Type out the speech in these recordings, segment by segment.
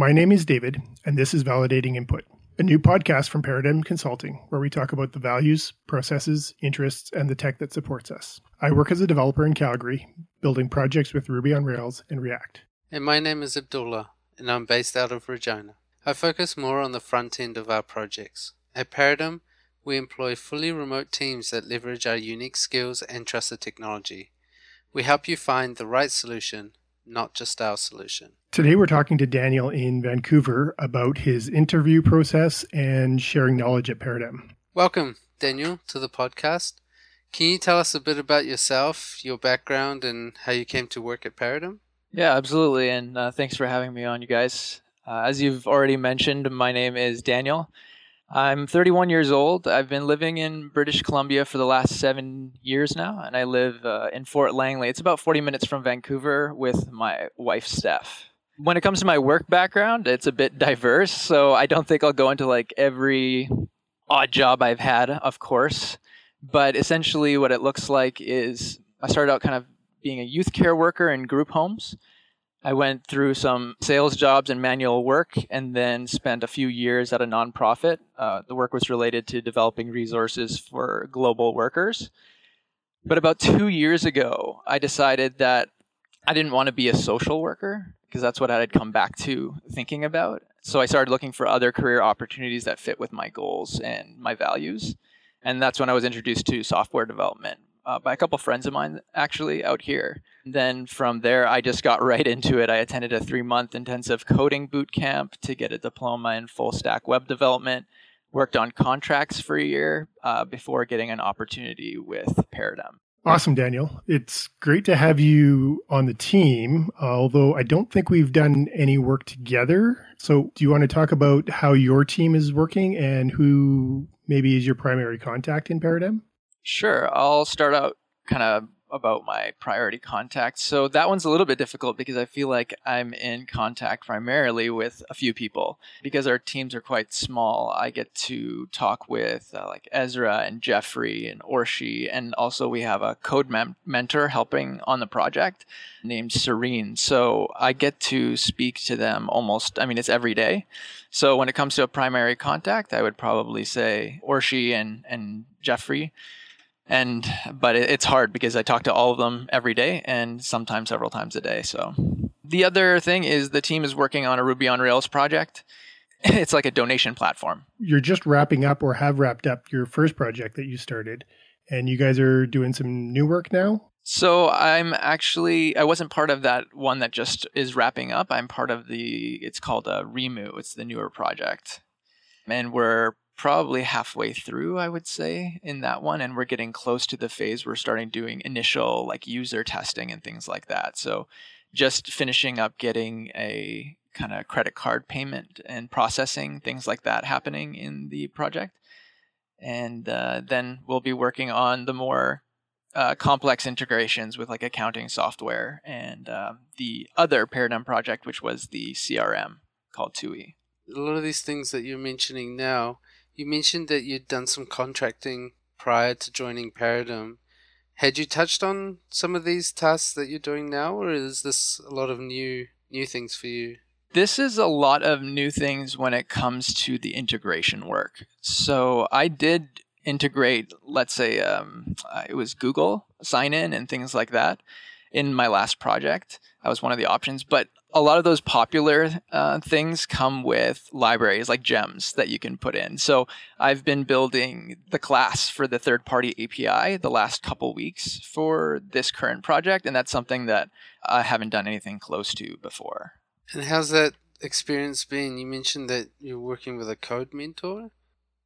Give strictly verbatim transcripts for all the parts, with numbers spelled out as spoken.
My name is David, and this is Validating Input, a new podcast from Paradigm Consulting, where we talk about the values, processes, interests, and the tech that supports us. I work as a developer in Calgary, building projects with Ruby on Rails and React. And my name is Abdullah, and I'm based out of Regina. I focus more on the front end of our projects. At Paradigm, we employ fully remote teams that leverage our unique skills and trusted technology. We help you find the right solution, not just our solution. Today we're talking to Daniel in Vancouver about his interview process and sharing knowledge at Paradigm. Welcome, Daniel, to the podcast. Can you tell us a bit about yourself, your background, and how you came to work at Paradigm? Yeah, absolutely, and uh, thanks for having me on, you guys. Uh, as you've already mentioned, my name is Daniel. I'm thirty-one years old. I've been living in British Columbia for the last seven years now, and I live uh, in Fort Langley. It's about forty minutes from Vancouver with my wife, Steph. When it comes to my work background, it's a bit diverse, so I don't think I'll go into like every odd job I've had, of course. But essentially what it looks like is I started out kind of being a youth care worker in group homes. I went through some sales jobs and manual work, and then spent a few years at a nonprofit. Uh, the work was related to developing resources for global workers. But about two years ago, I decided that I didn't want to be a social worker, because that's what I had come back to thinking about. So I started looking for other career opportunities that fit with my goals and my values. And that's when I was introduced to software development. Uh, by a couple friends of mine, actually, out here. And then from there, I just got right into it. I attended a three-month intensive coding boot camp to get a diploma in full-stack web development, worked on contracts for a year uh, before getting an opportunity with Paradigm. Awesome, Daniel. It's great to have you on the team, although I don't think we've done any work together. So do you want to talk about how your team is working and who maybe is your primary contact in Paradigm? Sure. I'll start out kind of about my priority contacts. So that one's a little bit difficult because I feel like I'm in contact primarily with a few people. Because our teams are quite small, I get to talk with uh, like Ezra and Jeffrey and Orshi. And also we have a code mem- mentor helping on the project named Serene. So I get to speak to them almost, I mean, it's every day. So when it comes to a primary contact, I would probably say Orshi and, and Jeffrey. And but it's hard because I talk to all of them every day and sometimes several times a day. So the other thing is the team is working on a Ruby on Rails project. It's like a donation platform. You're just wrapping up or have wrapped up your first project that you started, and you guys are doing some new work now? So I'm actually, I wasn't part of that one that just is wrapping up. I'm part of the, it's called a Remu. It's the newer project. And we're probably halfway through, I would say, in that one, and we're getting close to the phase we're starting doing initial like user testing and things like that. So just finishing up getting a kind of credit card payment and processing, things like that happening in the project. And uh, then we'll be working on the more uh, complex integrations with like accounting software and uh, the other Paradigm project, which was the C R M called T U I. A lot of these things that you're mentioning now, you mentioned that you'd done some contracting prior to joining Paradigm. Had you touched on some of these tasks that you're doing now, or is this a lot of new new things for you? This is a lot of new things when it comes to the integration work. So I did integrate, let's say, um, uh, it was Google sign-in and things like that in my last project. That was one of the options. But a lot of those popular uh, things come with libraries like gems that you can put in. So I've been building the class for the third-party A P I the last couple weeks for this current project, and that's something that I haven't done anything close to before. And how's that experience been? You mentioned that you're working with a code mentor.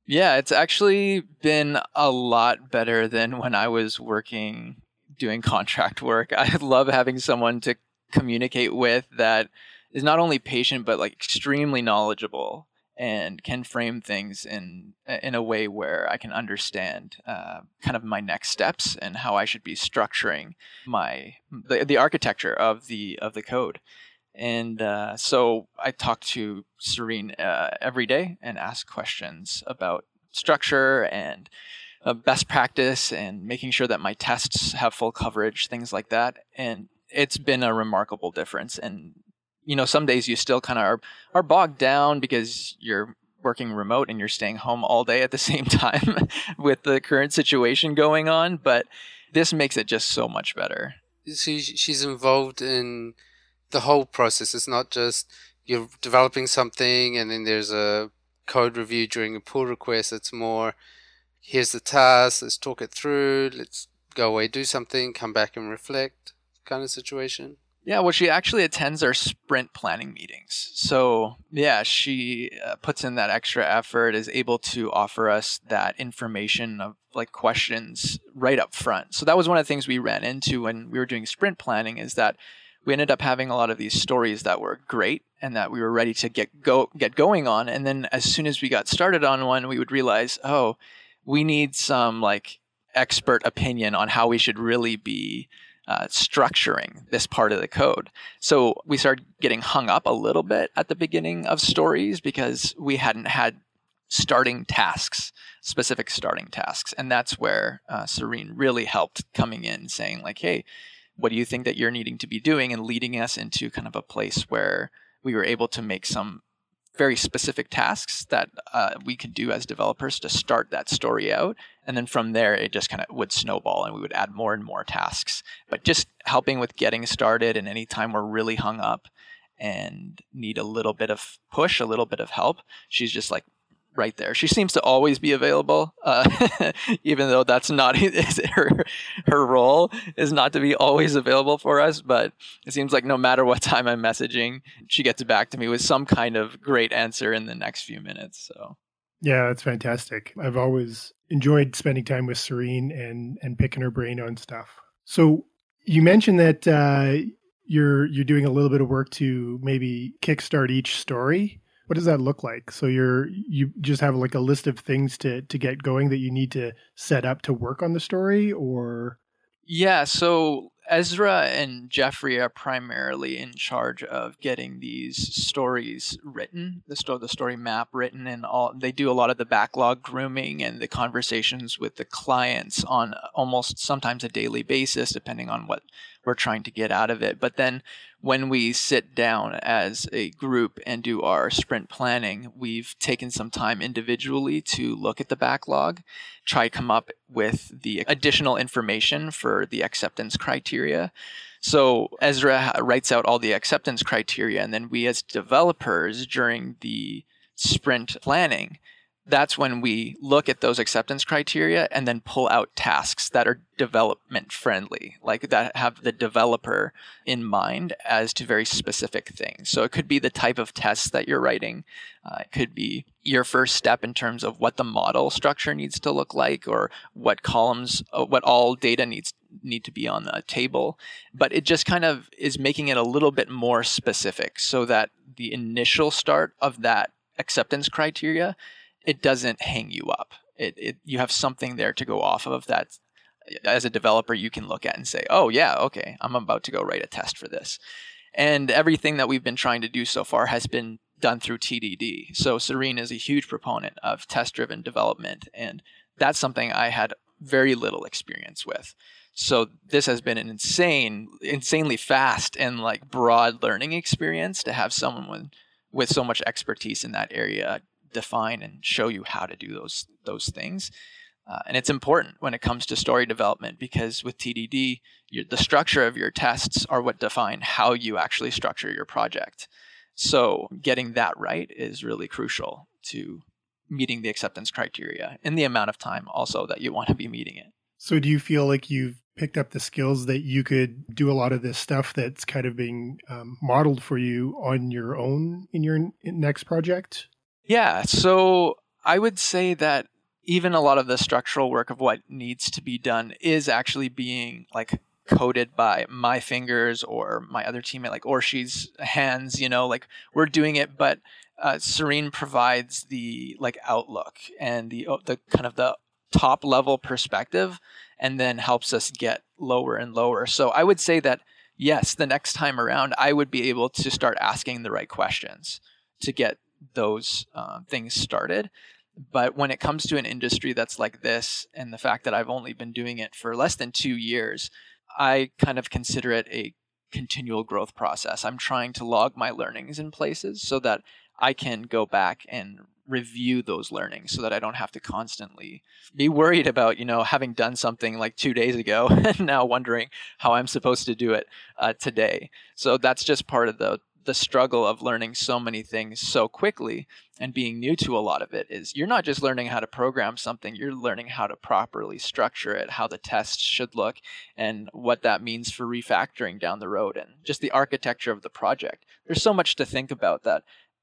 Yeah, it's actually been a lot better than when I was working doing contract work. I love having someone to communicate with that is not only patient but like extremely knowledgeable and can frame things in in a way where I can understand uh, kind of my next steps and how I should be structuring my the, the architecture of the of the code. And uh, so I talk to Serene uh, every day and ask questions about structure and uh, best practice and making sure that my tests have full coverage, things like that. And it's been a remarkable difference. And you know, some days you still kind of are, are bogged down because you're working remote and you're staying home all day at the same time with the current situation going on. But this makes it just so much better. She, she's involved in the whole process. It's not just you're developing something and then there's a code review during a pull request. It's more, here's the task, let's talk it through, let's go away, do something, come back and reflect kind of situation. Yeah, well, she actually attends our sprint planning meetings. So yeah, she uh, puts in that extra effort, is able to offer us that information of like questions right up front. So that was one of the things we ran into when we were doing sprint planning, is that we ended up having a lot of these stories that were great and that we were ready to get go get going on. And then as soon as we got started on one, we would realize, oh, we need some like expert opinion on how we should really be Uh, structuring this part of the code. So we started getting hung up a little bit at the beginning of stories because we hadn't had starting tasks, specific starting tasks. And that's where uh, Serene really helped coming in saying like, hey, what do you think that you're needing to be doing? And leading us into kind of a place where we were able to make some very specific tasks that uh, we could do as developers to start that story out. And then from there, it just kind of would snowball and we would add more and more tasks. But just helping with getting started, and anytime we're really hung up and need a little bit of push, a little bit of help, she's just like right there. She seems to always be available, uh, even though that's not her, her role is not to be always available for us. But it seems like no matter what time I'm messaging, she gets back to me with some kind of great answer in the next few minutes. So yeah, that's fantastic. I've always enjoyed spending time with Serene and and picking her brain on stuff. So you mentioned that uh, you're you're doing a little bit of work to maybe kickstart each story. What does that look like? So you're you just have like a list of things to to get going that you need to set up to work on the story, or? Yeah, so Ezra and Jeffrey are primarily in charge of getting these stories written, the story, the story map written, and all. They do a lot of the backlog grooming and the conversations with the clients on almost sometimes a daily basis, depending on what we're trying to get out of it. But then when we sit down as a group and do our sprint planning, we've taken some time individually to look at the backlog, try to come up with the additional information for the acceptance criteria. So Ezra writes out all the acceptance criteria, and then we as developers during the sprint planning, that's when we look at those acceptance criteria and then pull out tasks that are development friendly, like that have the developer in mind as to very specific things. So it could be the type of tests that you're writing. Uh, it could be your first step in terms of what the model structure needs to look like, or what columns, what all data needs need to be on the table. But it just kind of is making it a little bit more specific so that the initial start of that acceptance criteria, it doesn't hang you up. It, it you have something there to go off of that as a developer you can look at and say, oh yeah, okay, I'm about to go write a test for this. And everything that we've been trying to do so far has been done through T D D. So Serene is a huge proponent of test-driven development, and that's something I had very little experience with. So this has been an insane, insanely fast and like broad learning experience to have someone with, with so much expertise in that area define and show you how to do those those things. Uh, and it's important when it comes to story development, because with T D D, your, the structure of your tests are what define how you actually structure your project. So getting that right is really crucial to meeting the acceptance criteria and the amount of time also that you want to be meeting it. So do you feel like you've picked up the skills that you could do a lot of this stuff that's kind of being um, modeled for you on your own in your next project? Yeah, so I would say that even a lot of the structural work of what needs to be done is actually being like coded by my fingers or my other teammate, like Orshi's hands, you know, like we're doing it, but uh, Serene provides the like outlook and the the kind of the top level perspective, and then helps us get lower and lower. So I would say that, yes, the next time around, I would be able to start asking the right questions to get those uh, things started. But when it comes to an industry that's like this, and the fact that I've only been doing it for less than two years, I kind of consider it a continual growth process. I'm trying to log my learnings in places so that I can go back and review those learnings so that I don't have to constantly be worried about, you know, having done something like two days ago and now wondering how I'm supposed to do it uh, today. So that's just part of the the struggle of learning so many things so quickly and being new to a lot of it is you're not just learning how to program something, you're learning how to properly structure it, how the tests should look, and what that means for refactoring down the road and just the architecture of the project. There's so much to think about that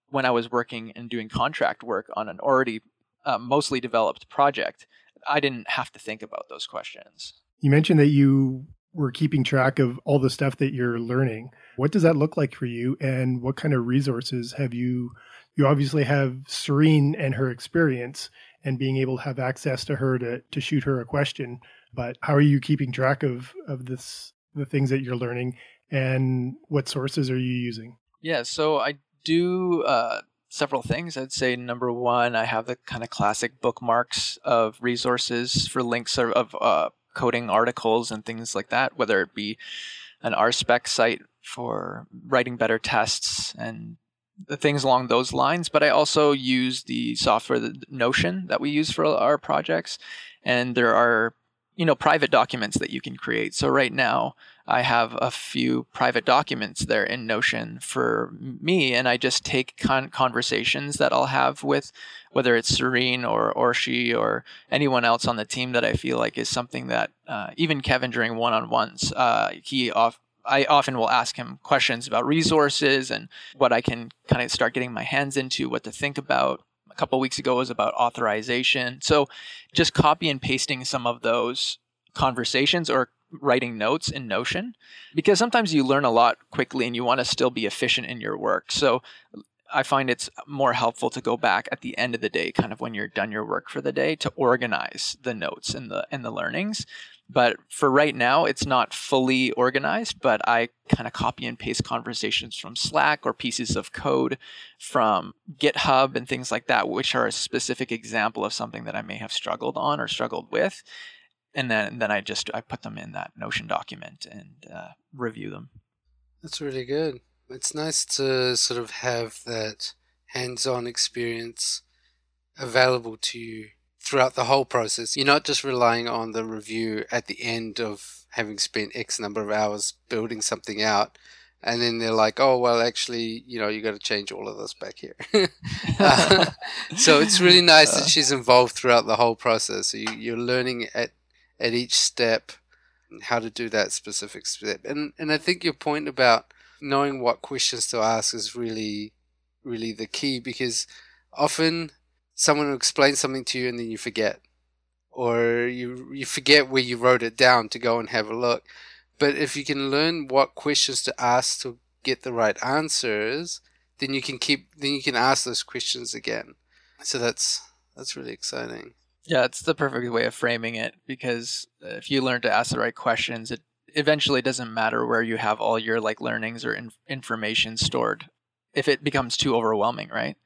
when I was working and doing contract work on an already uh, mostly developed project, I didn't have to think about those questions. You mentioned that you were keeping track of all the stuff that you're learning. What does that look like for you? And what kind of resources have you, you obviously have Serene and her experience and being able to have access to her to, to shoot her a question, but how are you keeping track of, of this, the things that you're learning and what sources are you using? Yeah, so I do uh, several things. I'd say number one, I have the kind of classic bookmarks of resources for links of, of uh, coding articles and things like that, whether it be an RSpec site for writing better tests and the things along those lines. But I also use the software, the Notion that we use for our projects. And there are, you know, private documents that you can create. So right now, I have a few private documents there in Notion for me, and I just take con conversations that I'll have with, whether it's Serene or Orshi or anyone else on the team that I feel like is something that uh, even Kevin during one-on-ones, uh, he off I often will ask him questions about resources and what I can kind of start getting my hands into, what to think about. A couple of weeks ago was about authorization. So just copy and pasting some of those conversations or writing notes in Notion, because sometimes you learn a lot quickly and you want to still be efficient in your work. So I find it's more helpful to go back at the end of the day, kind of when you're done your work for the day, to organize the notes and the and the learnings. But for right now, it's not fully organized, but I kind of copy and paste conversations from Slack or pieces of code from GitHub and things like that, which are a specific example of something that I may have struggled on or struggled with. And then, and then I just I put them in that Notion document and uh, review them. That's really good. It's nice to sort of have that hands-on experience available to you throughout the whole process. You're not just relying on the review at the end of having spent X number of hours building something out, and then they're like, oh, well, actually, you know, you got to change all of this back here. uh, so it's really nice that she's involved throughout the whole process. So you, you're learning at, at each step how to do that specific step. And, and I think your point about knowing what questions to ask is really, really the key, because often someone will explain something to you and then you forget, or you you forget where you wrote it down to go and have a look. But if you can learn what questions to ask to get the right answers, then you can keep then you can ask those questions again. So that's that's really exciting. Yeah, it's the perfect way of framing it, because if you learn to ask the right questions, it eventually doesn't matter where you have all your like learnings or in information stored if it becomes too overwhelming, right?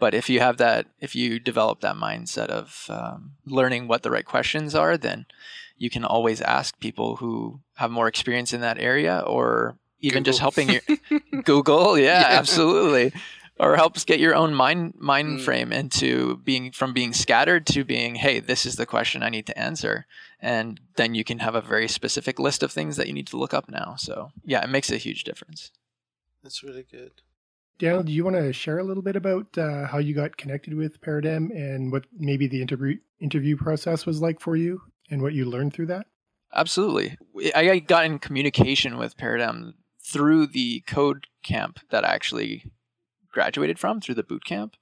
But if you have that, if you develop that mindset of um, learning what the right questions are, then you can always ask people who have more experience in that area, or even Google. Just helping you Google. Yeah, yeah, absolutely. Or helps get your own mind mind mm. frame into being from being scattered to being, hey, this is the question I need to answer. And then you can have a very specific list of things that you need to look up now. So yeah, it makes a huge difference. That's really good. Daniel, do you want to share a little bit about uh, how you got connected with Paradigm and what maybe the interview interview process was like for you and what you learned through that? Absolutely. I got in communication with Paradigm through the code camp that I actually graduated from, through the boot camp.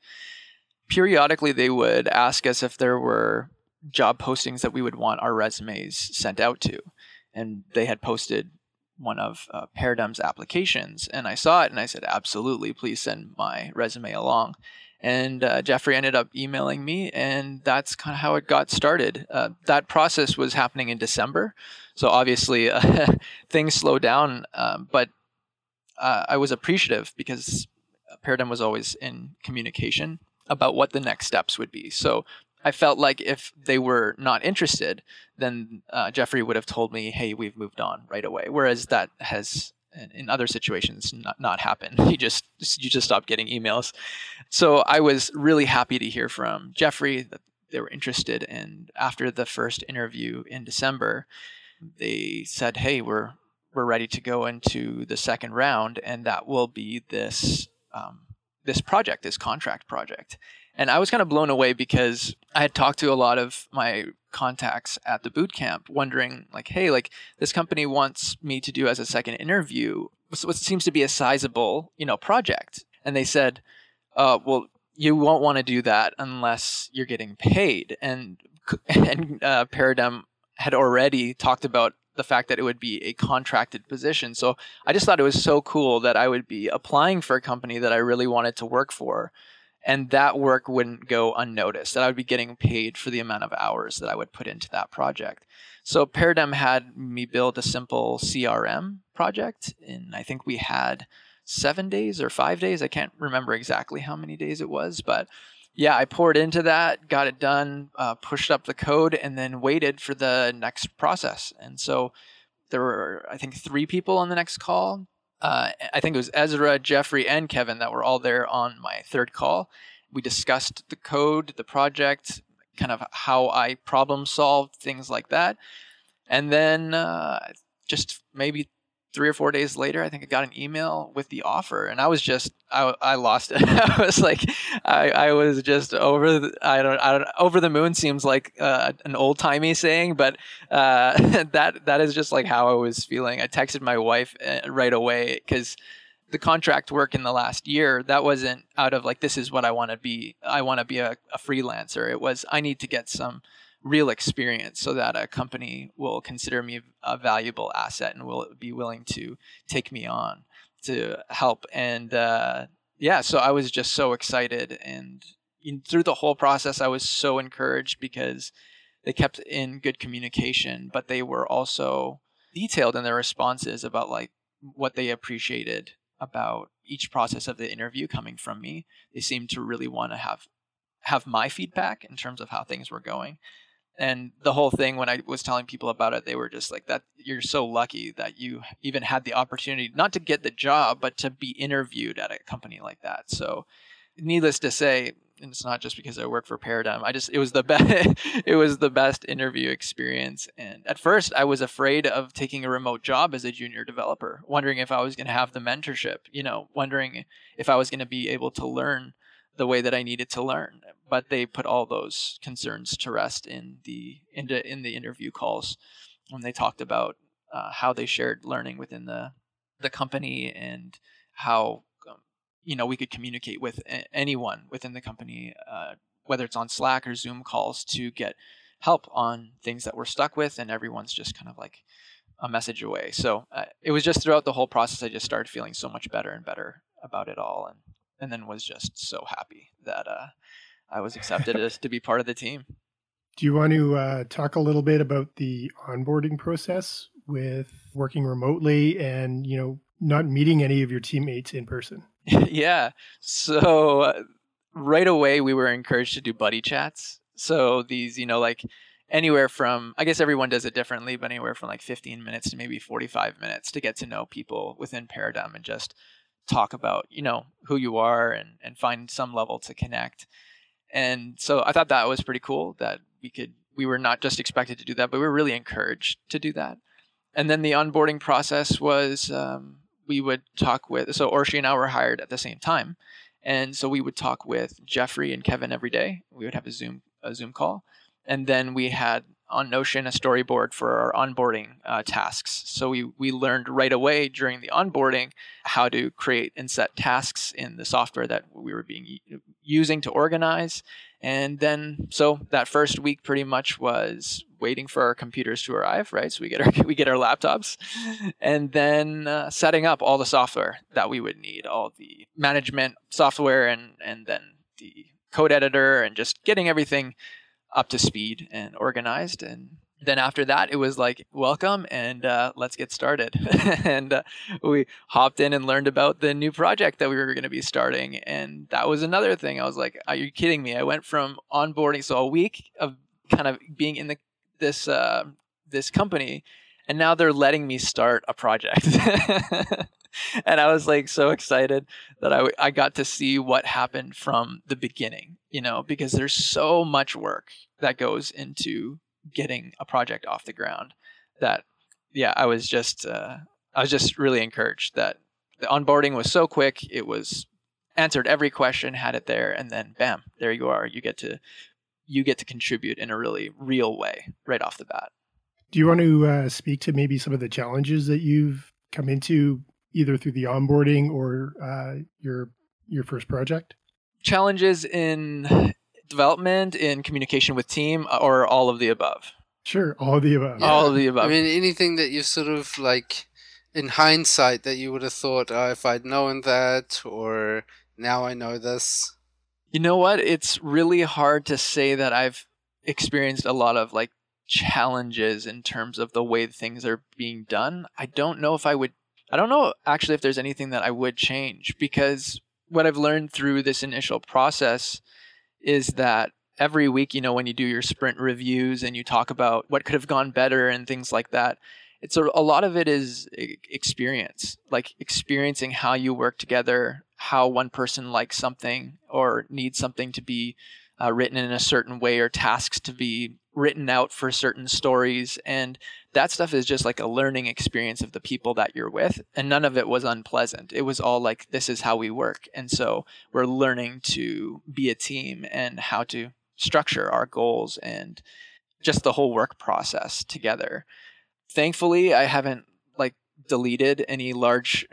Periodically, they would ask us if there were job postings that we would want our resumes sent out to, and they had posted one of uh, Paradigm's applications. And I saw it and I said, absolutely, please send my resume along. And uh, Jeffrey ended up emailing me, and that's kind of how it got started. Uh, that process was happening in December. So obviously uh, things slowed down, uh, but uh, I was appreciative because Paradigm was always in communication about what the next steps would be. So I felt like if they were not interested, then uh, Jeffrey would have told me, hey, we've moved on right away. Whereas that has in other situations not, not happen. You just you just stop getting emails. So I was really happy to hear from Jeffrey that they were interested. And after the first interview in December, they said, "Hey, we're we're ready to go into the second round, and that will be this um, this project, this contract project." And I was kind of blown away because I had talked to a lot of my contacts at the bootcamp, wondering like, "Hey, like this company wants me to do as a second interview, what seems to be a sizable, you know, project." And they said, uh, "Well, you won't want to do that unless you're getting paid." And and uh, Paradigm had already talked about the fact that it would be a contracted position. So I just thought it was so cool that I would be applying for a company that I really wanted to work for, and that work wouldn't go unnoticed, that I would be getting paid for the amount of hours that I would put into that project. So Paradigm had me build a simple C R M project, and I think we had seven days or five days. I can't remember exactly how many days it was, but yeah, I poured into that, got it done, uh, pushed up the code, and then waited for the next process. And so there were, I think, three people on the next call. Uh, I think it was Ezra, Jeffrey, and Kevin that were all there on my third call. We discussed the code, the project, kind of how I problem solved, things like that. And then uh, just maybe three or four days later, I think I got an email with the offer, and I was just, I, I lost it. I was like, I, I was just over the, I don't, I don't, over the moon seems like uh, an old timey saying, but uh, that, that is just like how I was feeling. I texted my wife right away because the contract work in the last year, that wasn't out of like, this is what I want to be. I want to be a, a freelancer. It was, I need to get some real experience so that a company will consider me a valuable asset and will be willing to take me on to help. And uh, yeah, so I was just so excited. And in, through the whole process, I was so encouraged because they kept in good communication, but they were also detailed in their responses about like what they appreciated about each process of the interview coming from me. They seemed to really want to have, have my feedback in terms of how things were going. And the whole thing, when I was telling people about it, they were just like, "That you're so lucky that you even had the opportunity not to get the job, but to be interviewed at a company like that." So needless to say, and it's not just because I work for Paradigm, I just, it was the best, it was the best interview experience. And at first I was afraid of taking a remote job as a junior developer, wondering if I was going to have the mentorship, you know, wondering if I was going to be able to learn the way that I needed to learn. But they put all those concerns to rest in the in the, in the interview calls when they talked about uh, how they shared learning within the the company and how um, you know we could communicate with a- anyone within the company, uh, whether it's on Slack or Zoom calls, to get help on things that we're stuck with, and everyone's just kind of like a message away. So uh, it was just throughout the whole process, I just started feeling so much better and better about it all, and and then was just so happy that uh, I was accepted as to be part of the team. Do you want to uh, talk a little bit about the onboarding process with working remotely and, you know, not meeting any of your teammates in person? Yeah. So uh, right away, we were encouraged to do buddy chats. So these, you know, like anywhere from, I guess everyone does it differently, but anywhere from like fifteen minutes to maybe forty-five minutes to get to know people within Paradigm and just talk about, you know, who you are and, and find some level to connect. And so I thought that was pretty cool that we could, we were not just expected to do that, but we were really encouraged to do that. And then the onboarding process was, um, we would talk with, so Orshi and I were hired at the same time. And so we would talk with Jeffrey and Kevin every day. We would have a Zoom, a Zoom call. And then we had on Notion a storyboard for our onboarding uh, tasks. So we, we learned right away during the onboarding how to create and set tasks in the software that we were being using to organize. And then, so that first week pretty much was waiting for our computers to arrive, right? So we get our, we get our laptops, and then uh, setting up all the software that we would need, all the management software, and, and then the code editor, and just getting everything up to speed and organized. And then after that, it was like, welcome and uh, let's get started. And uh, we hopped in and learned about the new project that we were going to be starting. And that was another thing. I was like, are you kidding me? I went from onboarding, so a week of kind of being in the this uh, this company, and now they're letting me start a project. And I was like so excited that I, w I got to see what happened from the beginning, you know, because there's so much work that goes into getting a project off the ground that, yeah, I was just, uh, I was just really encouraged that the onboarding was so quick. It was answered every question, had it there, and then bam, there you are. You get to, you get to contribute in a really real way right off the bat. Do you want to uh, speak to maybe some of the challenges that you've come into either through the onboarding or uh, your your first project? Challenges in development, in communication with team, or all of the above? Sure, all of the above. Yeah. All of the above. I mean, anything that you sort of like, in hindsight, that you would have thought, oh, if I'd known that, or now I know this. You know what? It's really hard to say that I've experienced a lot of like challenges in terms of the way things are being done. I don't know if I would I don't know actually if there's anything that I would change, because what I've learned through this initial process is that every week, you know, when you do your sprint reviews and you talk about what could have gone better and things like that, it's a, a lot of it is experience, like experiencing how you work together, how one person likes something or needs something to be uh, written in a certain way, or tasks to be written out for certain stories. And that stuff is just like a learning experience of the people that you're with. And none of it was unpleasant. It was all like, this is how we work. And so we're learning to be a team and how to structure our goals and just the whole work process together. Thankfully, I haven't like deleted any large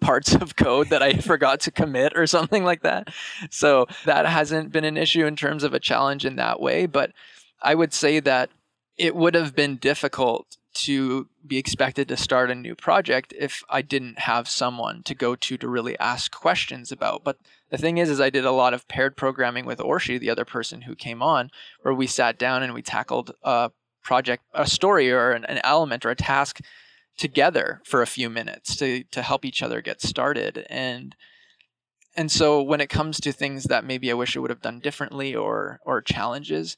parts of code that I forgot to commit or something like that. So that hasn't been an issue in terms of a challenge in that way. But I would say that it would have been difficult to be expected to start a new project if I didn't have someone to go to to really ask questions about. But the thing is, is I did a lot of paired programming with Orshi, the other person who came on, where we sat down and we tackled a project, a story or an, an element or a task together for a few minutes to, to help each other get started. And and so when it comes to things that maybe I wish I would have done differently or or challenges,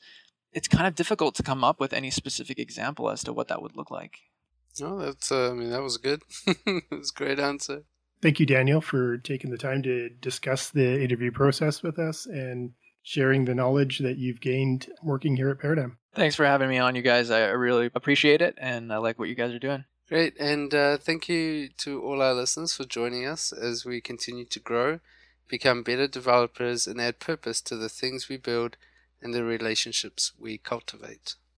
it's kind of difficult to come up with any specific example as to what that would look like. No, that's, uh, I mean, that was good. It was a great answer. Thank you, Daniel, for taking the time to discuss the interview process with us and sharing the knowledge that you've gained working here at Paradigm. Thanks for having me on, you guys. I really appreciate it, and I like what you guys are doing. Great, and uh, thank you to all our listeners for joining us as we continue to grow, become better developers, and add purpose to the things we build and the relationships we cultivate.